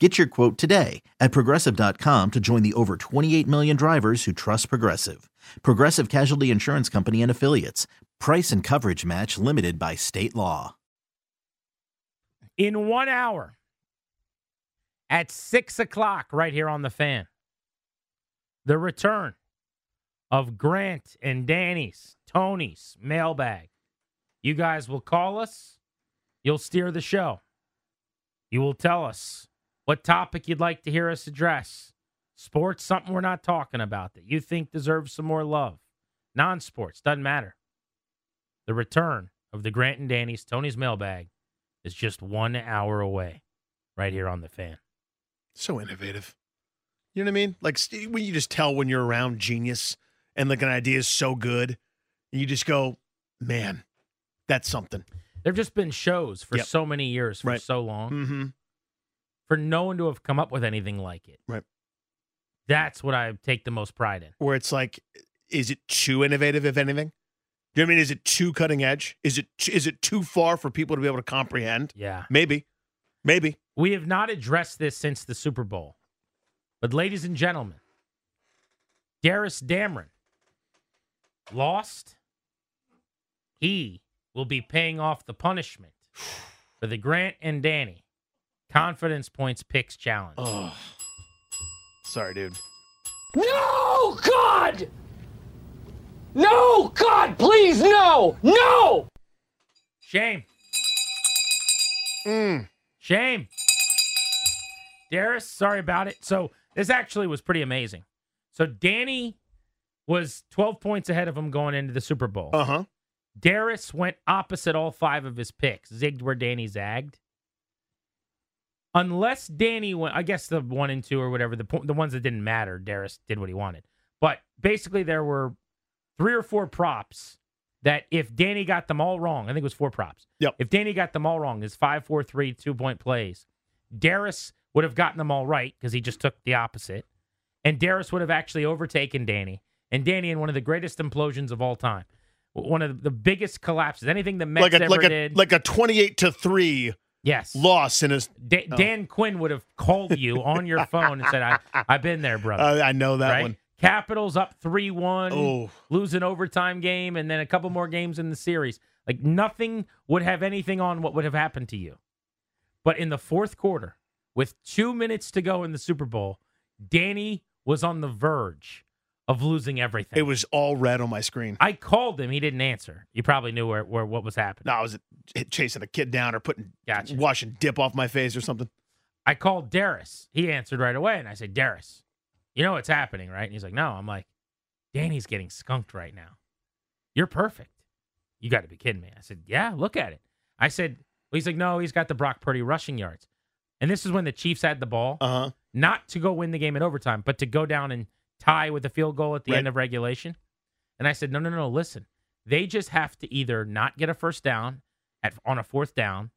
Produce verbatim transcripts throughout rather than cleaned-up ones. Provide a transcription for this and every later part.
Get your quote today at Progressive dot com to join the over twenty-eight million drivers who trust Progressive. Progressive Casualty Insurance Company and Affiliates. Price and coverage match limited by state law. In one hour, at six o'clock right here on The Fan, the return of Grant and Danny's, Tony's mailbag. You guys will call us. You'll steer the show. You will tell us what topic you'd like to hear us address. Sports, something we're not talking about that you think deserves some more love. Non-sports, doesn't matter. The return of the Grant and Danny's Tony's Mailbag is just one hour away right here on The Fan. So innovative. You know what I mean? Like, when you just tell when you're around genius and like an idea is so good, and you just go, man, that's something. There have just been shows for yep. so many years, for right. so long. Mm-hmm. For no one to have come up with anything like it. Right. That's what I take the most pride in. Where it's like, is it too innovative, if anything? Do you know what I mean? Is it too cutting edge? Is it is it too far for people to be able to comprehend? Yeah. Maybe. Maybe. We have not addressed this since the Super Bowl. But ladies and gentlemen, Darris Dameron lost. He will be paying off the punishment for the Grant and Danny Confidence Points Picks Challenge. Oh. Sorry, dude. No, God! No, God, please, no! No! Shame. Mm. Shame. Darris, sorry about it. So, this actually was pretty amazing. So, Danny was twelve points ahead of him going into the Super Bowl. Uh-huh. Darris went opposite all five of his picks. Zigged where Danny zagged. Unless Danny went, I guess the one and two or whatever, the the ones that didn't matter, Darris did what he wanted. But basically there were three or four props that if Danny got them all wrong, I think it was four props. Yep. If Danny got them all wrong, his five, four, three, two-point plays, Darris would have gotten them all right because he just took the opposite. And Darris would have actually overtaken Danny. And Danny in one of the greatest implosions of all time. One of the biggest collapses. Anything the Mets like a, ever like a, did. Like a twenty-eight to three. Yes. Loss in his... Da- oh. Dan Quinn would have called you on your phone and said, I, I've been there, brother. Uh, I know that right? one. Capitals up three one, oh. lose an overtime game, and then a couple more games in the series. Like, nothing would have anything on what would have happened to you. But in the fourth quarter, with two minutes to go in the Super Bowl, Danny was on the verge of losing everything. It was all red on my screen. I called him. He didn't answer. You probably knew where, where what was happening. No, I was chasing a kid down or putting gotcha. washing dip off my face or something. I called Darris. He answered right away, and I said, Darris, you know what's happening, right? And he's like, no. I'm like, Danny's getting skunked right now. You're perfect. You got to be kidding me. I said, yeah, look at it. I said, well, he's like, no, he's got the Brock Purdy rushing yards. And this is when the Chiefs had the ball, uh-huh. not to go win the game in overtime, but to go down and tie with a field goal at the right. end of regulation. And I said, no, no, no, listen. They just have to either not get a first down at on a fourth down.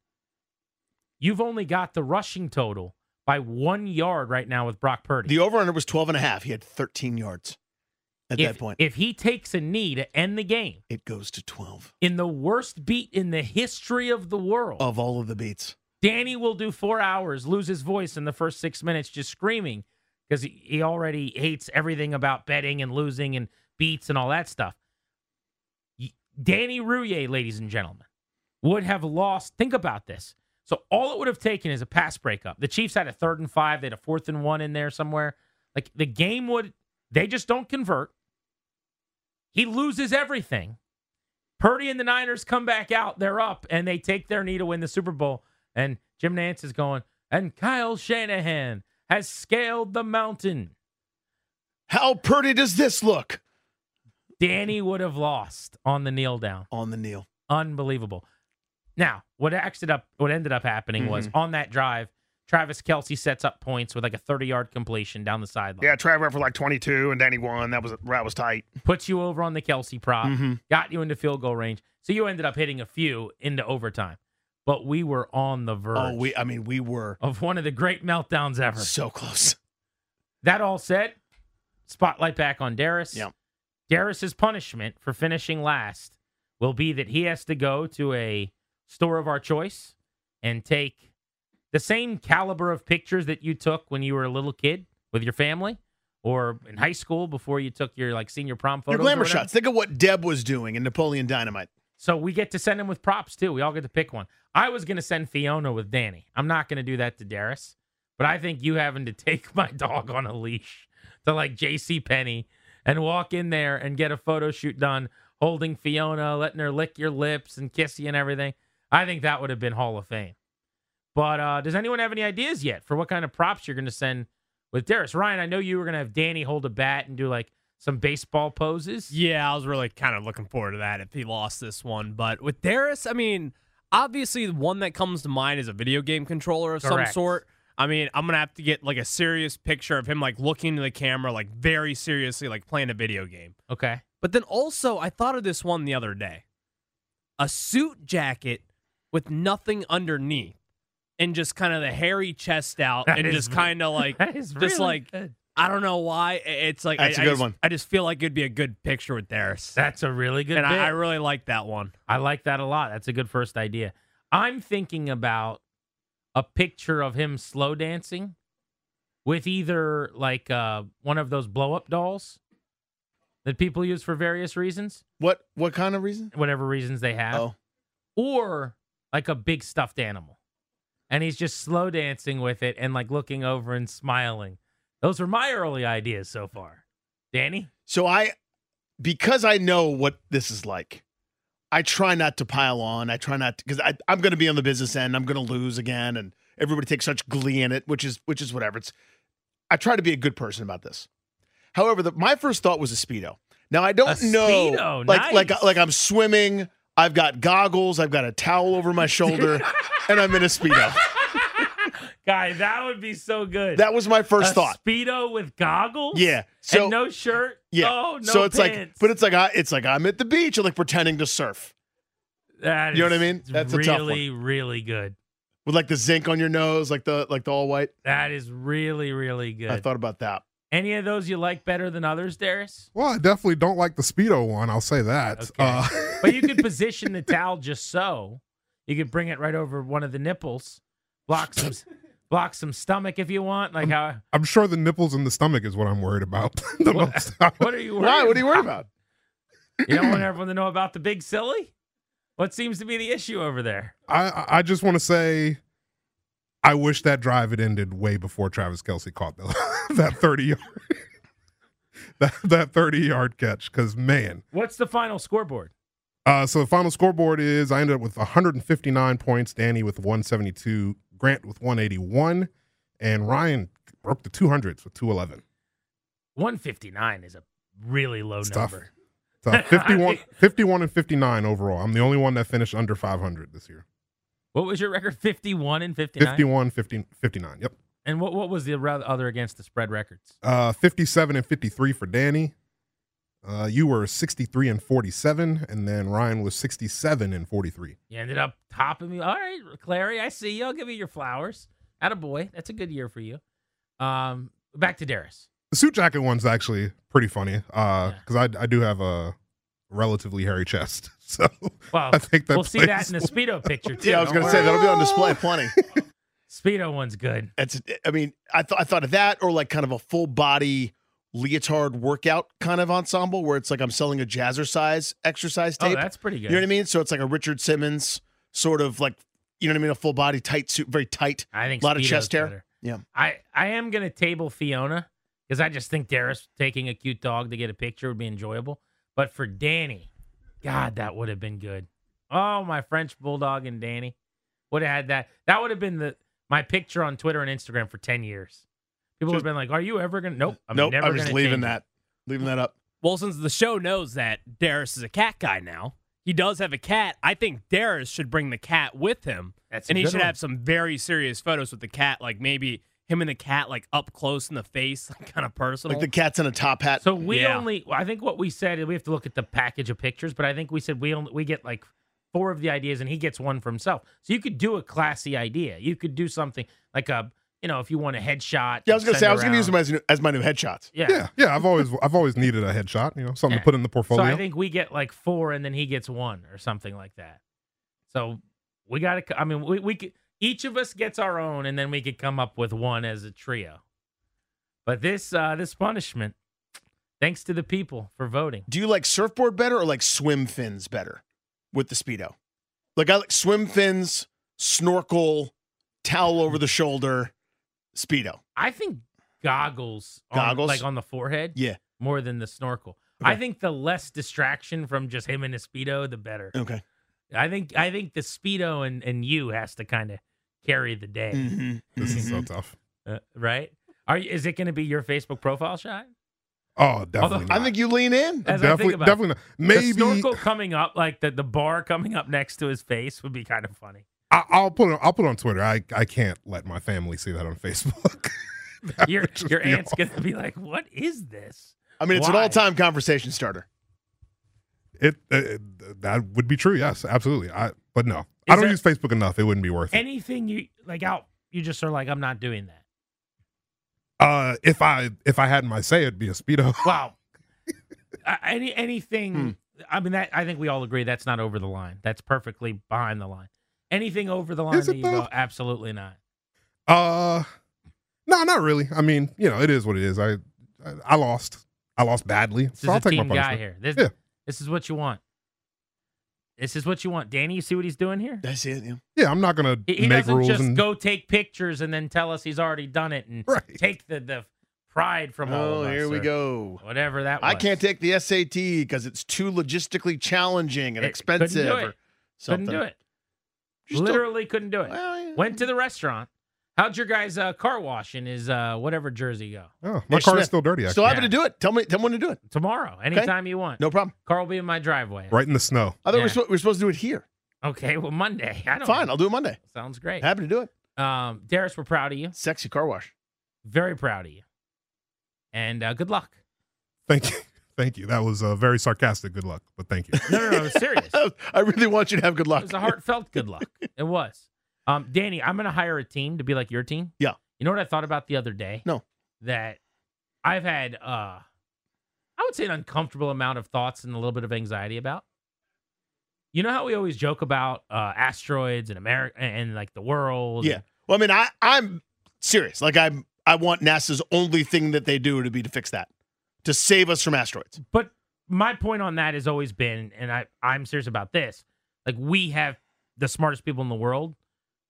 You've only got the rushing total by one yard right now with Brock Purdy. The over-under was twelve and a half. He had thirteen yards at if, that point. If he takes a knee to end the game, it goes to twelve. In the worst beat in the history of the world. Of all of the beats. Danny will do four hours, lose his voice in the first six minutes, just screaming. Because he already hates everything about betting and losing and beats and all that stuff. Danny Rouillet, ladies and gentlemen, would have lost. Think about this. So all it would have taken is a pass breakup. The Chiefs had a third and five. They had a fourth and one in there somewhere. Like the game would, they just don't convert. He loses everything. Purdy and the Niners come back out. They're up, and they take their knee to win the Super Bowl. And Jim Nance is going, and Kyle Shanahan has scaled the mountain. How pretty does this look? Danny would have lost on the kneel down. On the kneel. Unbelievable. Now, what ended up what ended up happening mm-hmm. was on that drive, Travis Kelce sets up points with like a thirty-yard completion down the sideline. Yeah, Travis ran for like twenty-two, and Danny won. That was that was tight. Puts you over on the Kelce prop. Mm-hmm. Got you into field goal range. So you ended up hitting a few into overtime. But we were on the verge. Oh, we I mean, we were. Of one of the great meltdowns ever. So close. That all said, spotlight back on Darris. Yep. Darris's punishment for finishing last will be that he has to go to a store of our choice and take the same caliber of pictures that you took when you were a little kid with your family or in high school before you took your like senior prom photos. Your glamour shots. Think of what Deb was doing in Napoleon Dynamite. So we get to send him with props too. We all get to pick one. I was going to send Fiona with Danny. I'm not going to do that to Darris, but I think you having to take my dog on a leash to like JCPenney and walk in there and get a photo shoot done holding Fiona, letting her lick your lips and kiss you and everything. I think that would have been Hall of Fame. But uh, does anyone have any ideas yet for what kind of props you're going to send with Darris? Ryan, I know you were going to have Danny hold a bat and do like some baseball poses. Yeah, I was really kind of looking forward to that if he lost this one. But with Darris, I mean, obviously the one that comes to mind is a video game controller of Correct. Some sort. I mean, I'm going to have to get like a serious picture of him like looking to the camera like very seriously like playing a video game. Okay. But then also I thought of this one the other day. A suit jacket with nothing underneath and just kind of the hairy chest out that and just kind of like, just really like, good. I don't know why. It's like, that's I, a good I just, one. I just feel like it'd be a good picture with Darris. That's a really good one. And I, I really like that one. I like that a lot. That's a good first idea. I'm thinking about a picture of him slow dancing with either like uh, one of those blow up dolls that people use for various reasons. What, what kind of reason? Whatever reasons they have. Oh. Or like a big stuffed animal. And he's just slow dancing with it and like looking over and smiling. Those were my early ideas so far. Danny? So I, because I know what this is like, I try not to pile on. I try not to, because I'm going to be on the business end. I'm going to lose again. And everybody takes such glee in it, which is, which is whatever. It's, I try to be a good person about this. However, the, my first thought was a Speedo. Now I don't a Speedo, know, nice. like, like, like I'm swimming. I've got goggles, I've got a towel over my shoulder, and I'm in a Speedo. Guy, that would be so good. That was my first a thought. Speedo with goggles? Yeah. So, and no shirt? Yeah. Oh, no so it's pants. Like, but it's like, I, it's like I'm at the beach, or like pretending to surf. That you is know what I mean? That's really, a tough one. Really, really good. With like the zinc on your nose, like the like the all white. That is really, really good. I thought about that. Any of those you like better than others, Darris? Well, I definitely don't like the Speedo one. I'll say that. Okay. Uh, but you could position the towel just so. You could bring it right over one of the nipples, block some block some stomach if you want. Like I'm, how I'm sure the nipples and the stomach is what I'm worried about. the what, most. What are you worried Why? About? What are you worried about? You don't want everyone to know about the big silly? What seems to be the issue over there? I, I just want to say I wish that drive had ended way before Travis Kelce caught the, that thirty-yard that that thirty-yard catch. Because man, what's the final scoreboard? Uh, so the final scoreboard is I ended up with one hundred fifty-nine points. Danny with one seventy-two. Grant with one eighty-one, and Ryan broke the two hundreds with two eleven. one fifty-nine is a really low it's number. Tough. Tough. fifty-one, fifty-one and fifty-nine overall. I'm the only one that finished under five hundred this year. What was your record? fifty-one and fifty-nine? fifty-one, fifty, fifty-nine, yep. And what, what was the other against the spread records? Uh, fifty-seven and fifty-three for Danny. Uh, you were sixty-three and forty-seven, and then Ryan was sixty-seven and forty-three. You ended up topping me. All right, Clary, I see you. I'll give you your flowers. Attaboy. That's a good year for you. Um, back to Darris. The suit jacket one's actually pretty funny because uh, yeah. I, I do have a relatively hairy chest. So well, I think that we'll see that in the Speedo picture, too. Yeah, I was going to say, that'll be on display plenty. Speedo one's good. That's, I mean, I, th- I thought of that or like kind of a full-body leotard workout kind of ensemble where it's like I'm selling a jazzercise exercise tape. Oh, that's pretty good. You know what I mean? So it's like a Richard Simmons sort of like you know what I mean? A full body tight suit, very tight. I think a lot Speedo's of chest hair. Better. Yeah. I, I am going to table Fiona because I just think Darris taking a cute dog to get a picture would be enjoyable. But for Danny, God, that would have been good. Oh, my French Bulldog and Danny would have had that. That would have been the my picture on Twitter and Instagram for ten years. People just, have been like, are you ever going to? Nope. I'm nope, never I'm just leaving that. It. Leaving that up. Well, since the show knows that Darris is a cat guy now, he does have a cat. I think Darris should bring the cat with him. That's and he should one. have some very serious photos with the cat, like maybe him and the cat, like up close in the face, like kind of personal. Like the cat's in a top hat. So we yeah. only, I think what we said, we have to look at the package of pictures, but I think we said we only, we get like four of the ideas and he gets one for himself. So you could do a classy idea. You could do something like a, you know, if you want a headshot. Yeah, I was gonna say around. I was gonna use them as, as my new headshots. Yeah, yeah, yeah. I've always I've always needed a headshot. You know, something yeah. to put in the portfolio. So I think we get like four, and then he gets one or something like that. So we got to. I mean, we we could, each of us gets our own, and then we could come up with one as a trio. But this uh, this punishment, thanks to the people for voting. Do you like surfboard better or like swim fins better with the Speedo? Like I like swim fins, snorkel, towel over the shoulder. Speedo. I think goggles, goggles? On, like on the forehead, yeah, more than the snorkel. Okay. I think the less distraction from just him and the Speedo, the better. Okay. I think I think the Speedo and, and you has to kind of carry the day. Mm-hmm. This is so tough, uh, right? Are is it going to be your Facebook profile shot? Oh, definitely. Although, not. I think you lean in. As definitely, I think about definitely. Not. Maybe the snorkel coming up, like the the bar coming up next to his face, would be kind of funny. I, I'll put it. I'll put it on Twitter. I, I can't let my family see that on Facebook. that your your aunt's awful. Gonna be like, "What is this?" I mean, it's Why? an all-time conversation starter. It, it, it that would be true. Yes, absolutely. I but no, is I don't use Facebook enough. It wouldn't be worth anything. It. You like out. You just are like, I'm not doing that. Uh, if I if I had my say, it'd be a Speedo. Wow. uh, any anything. Hmm. I mean, that I think we all agree that's not over the line. That's perfectly behind the line. Anything over the line that you go, absolutely not. Uh, no, not really. I mean, you know, it is what it is. I, I, I lost. I lost badly. This so is I'll a take team my guy here. This, yeah. this is what you want. This is what you want, Danny. You see what he's doing here? That's it. Yeah, yeah I'm not gonna he, he make doesn't rules just and... go take pictures and then tell us he's already done it and right. take the the pride from oh, all of us. Oh, here we go. Whatever that. Was. I can't take the S A T because it's too logistically challenging and it, expensive. Couldn't do it. Or something. Couldn't do it. Still, Literally couldn't do it. Well, yeah. Went to the restaurant. How'd your guy's uh, car wash in his uh, whatever jersey go? Oh, my hey, car Smith. Is still dirty. Actually. Still happy yeah. to do it. Tell me, tell me when to do it. Tomorrow, anytime okay. you want. No problem. Car will be in my driveway. Right in the snow. I thought yeah. we're, sp- we're supposed to do it here. Okay, well Monday. I don't Fine, know. I'll do it Monday. Sounds great. Happy to do it. Um, Darris, we're proud of you. Sexy car wash. Very proud of you. And uh, good luck. Thank you. Thank you. That was a uh, very sarcastic good luck, but thank you. No, no, no, I'm serious. I really want you to have good luck. It was a heartfelt good luck. It was. Um, Danny, I'm going to hire a team to be like your team. Yeah. You know what I thought about the other day? No. That I've had, uh, I would say, an uncomfortable amount of thoughts and a little bit of anxiety about. You know how we always joke about uh, asteroids and America and like the world? Yeah. And- well, I mean, I, I'm serious. Like, I'm, I want NASA's only thing that they do to be to fix that. To save us from asteroids. But my point on that has always been, and I, I'm serious about this, like we have the smartest people in the world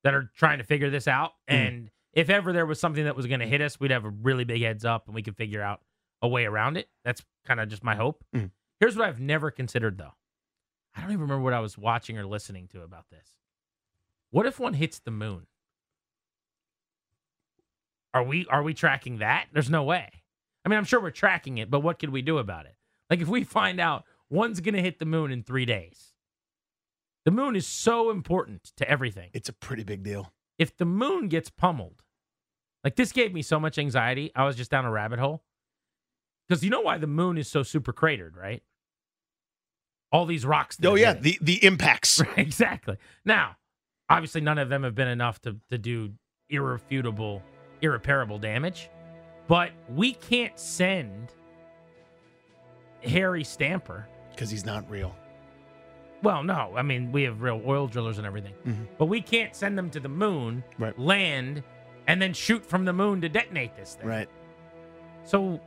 that are trying to figure this out. Mm. And if ever there was something that was going to hit us, we'd have a really big heads up and we could figure out a way around it. That's kind of just my hope. Mm. Here's what I've never considered, though. I don't even remember what I was watching or listening to about this. What if one hits the moon? Are we are we tracking that? There's no way. I mean, I'm sure we're tracking it, but what can we do about it? Like, if we find out one's going to hit the moon in three days, the moon is so important to everything. It's a pretty big deal. If the moon gets pummeled, like this gave me so much anxiety. I was just down a rabbit hole because you know why the moon is so super cratered, right? All these rocks. That oh, yeah. The, the impacts. Right, exactly. Now, obviously, none of them have been enough to, to do irrefutable, irreparable damage. But we can't send Harry Stamper. Because he's not real. Well, no. I mean, we have real oil drillers and everything. Mm-hmm. But we can't send them to the moon, right. land, and then shoot from the moon to detonate this thing. Right. So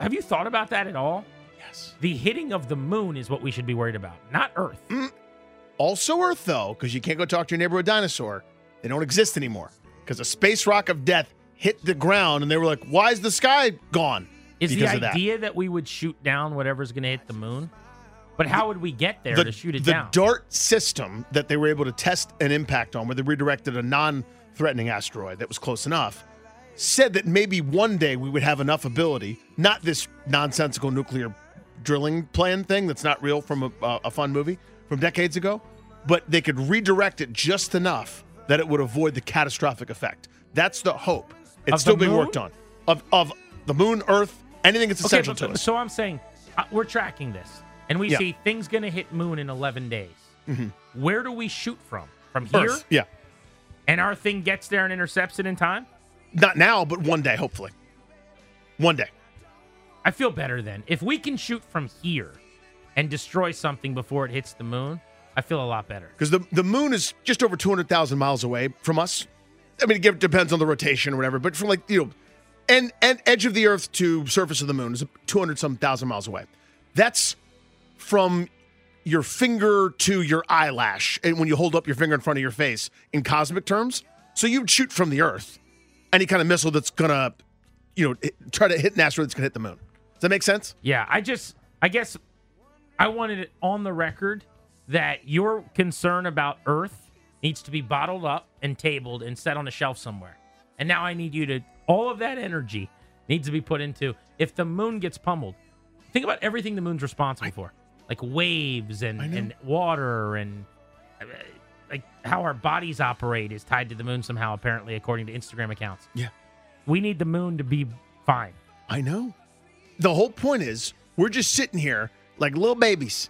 have you thought about that at all? Yes. The hitting of the moon is what we should be worried about, not Earth. Mm. Also Earth, though, because you can't go talk to your neighborhood dinosaur, they don't exist anymore because a space rock of death hit the ground, and they were like, why is the sky gone? Is the idea that. that we would shoot down whatever's going to hit the moon? But how would we get there the, to shoot it the down? The DART system that they were able to test an impact on, where they redirected a non-threatening asteroid that was close enough, said that maybe one day we would have enough ability, not this nonsensical nuclear drilling plan thing that's not real from a, uh, a fun movie from decades ago, but they could redirect it just enough that it would avoid the catastrophic effect. That's the hope. It's of still being moon? worked on. Of of the moon, Earth, anything that's essential okay, but, to us. So I'm saying uh, we're tracking this. And we yeah. see things going to hit moon in eleven days. Mm-hmm. Where do we shoot from? From here? Earth. Yeah. And our thing gets there and intercepts it in time? Not now, but one day, hopefully. One day. I feel better then. If we can shoot from here and destroy something before it hits the moon, I feel a lot better. Because the, the moon is just over two hundred thousand miles away from us. I mean, it depends on the rotation or whatever, but from like, you know, and, and edge of the Earth to surface of the moon is two hundred some thousand miles away. That's from your finger to your eyelash, and when you hold up your finger in front of your face in cosmic terms. So you'd shoot from the Earth any kind of missile that's gonna, you know, try to hit an asteroid that's gonna hit the moon. Does that make sense? Yeah, I just, I guess I wanted it on the record that your concern about Earth needs to be bottled up and tabled and set on a shelf somewhere. And now I need you to, all of that energy needs to be put into, if the moon gets pummeled, think about everything the moon's responsible I, for. Like waves and, and water and uh, like how our bodies operate is tied to the moon somehow, apparently, according to Instagram accounts. Yeah. We need the moon to be fine. I know. The whole point is we're just sitting here like little babies,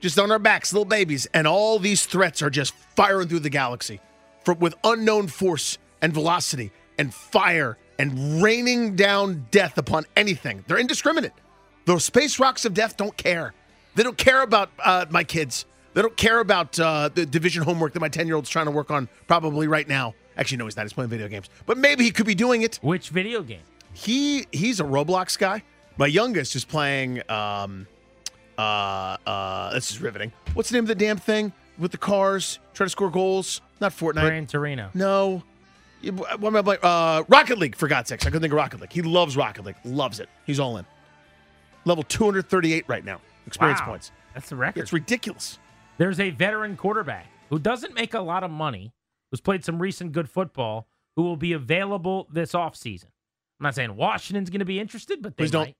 just on our backs, little babies, and all these threats are just firing through the galaxy for, with unknown force and velocity and fire and raining down death upon anything. They're indiscriminate. Those space rocks of death don't care. They don't care about uh, my kids. They don't care about uh, the division homework that my ten-year-old's trying to work on probably right now. Actually, no, he's not. He's playing video games. But maybe he could be doing it. Which video game? He He's a Roblox guy. My youngest is playing... Um, uh, uh, this is riveting. What's the name of the damn thing with the cars? Try to score goals. Not Fortnite. Gran Torino. No. What am I playing? Uh, Rocket League, for God's sakes. I couldn't think of Rocket League. He loves Rocket League. Loves it. He's all in. Level two hundred thirty-eight right now. Experience wow, points. That's the record. It's ridiculous. There's a veteran quarterback who doesn't make a lot of money, who's played some recent good football, who will be available this offseason. I'm not saying Washington's going to be interested, but they Please might. Don't.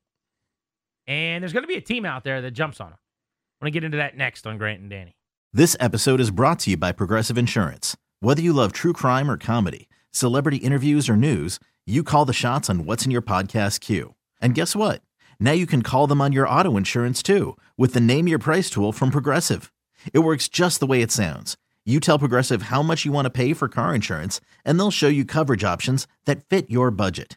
And there's going to be a team out there that jumps on him. I'm going to get into that next on Grant and Danny. This episode is brought to you by Progressive Insurance. Whether you love true crime or comedy, celebrity interviews or news, you call the shots on what's in your podcast queue. And guess what? Now you can call them on your auto insurance, too, with the Name Your Price tool from Progressive. It works just the way it sounds. You tell Progressive how much you want to pay for car insurance, and they'll show you coverage options that fit your budget.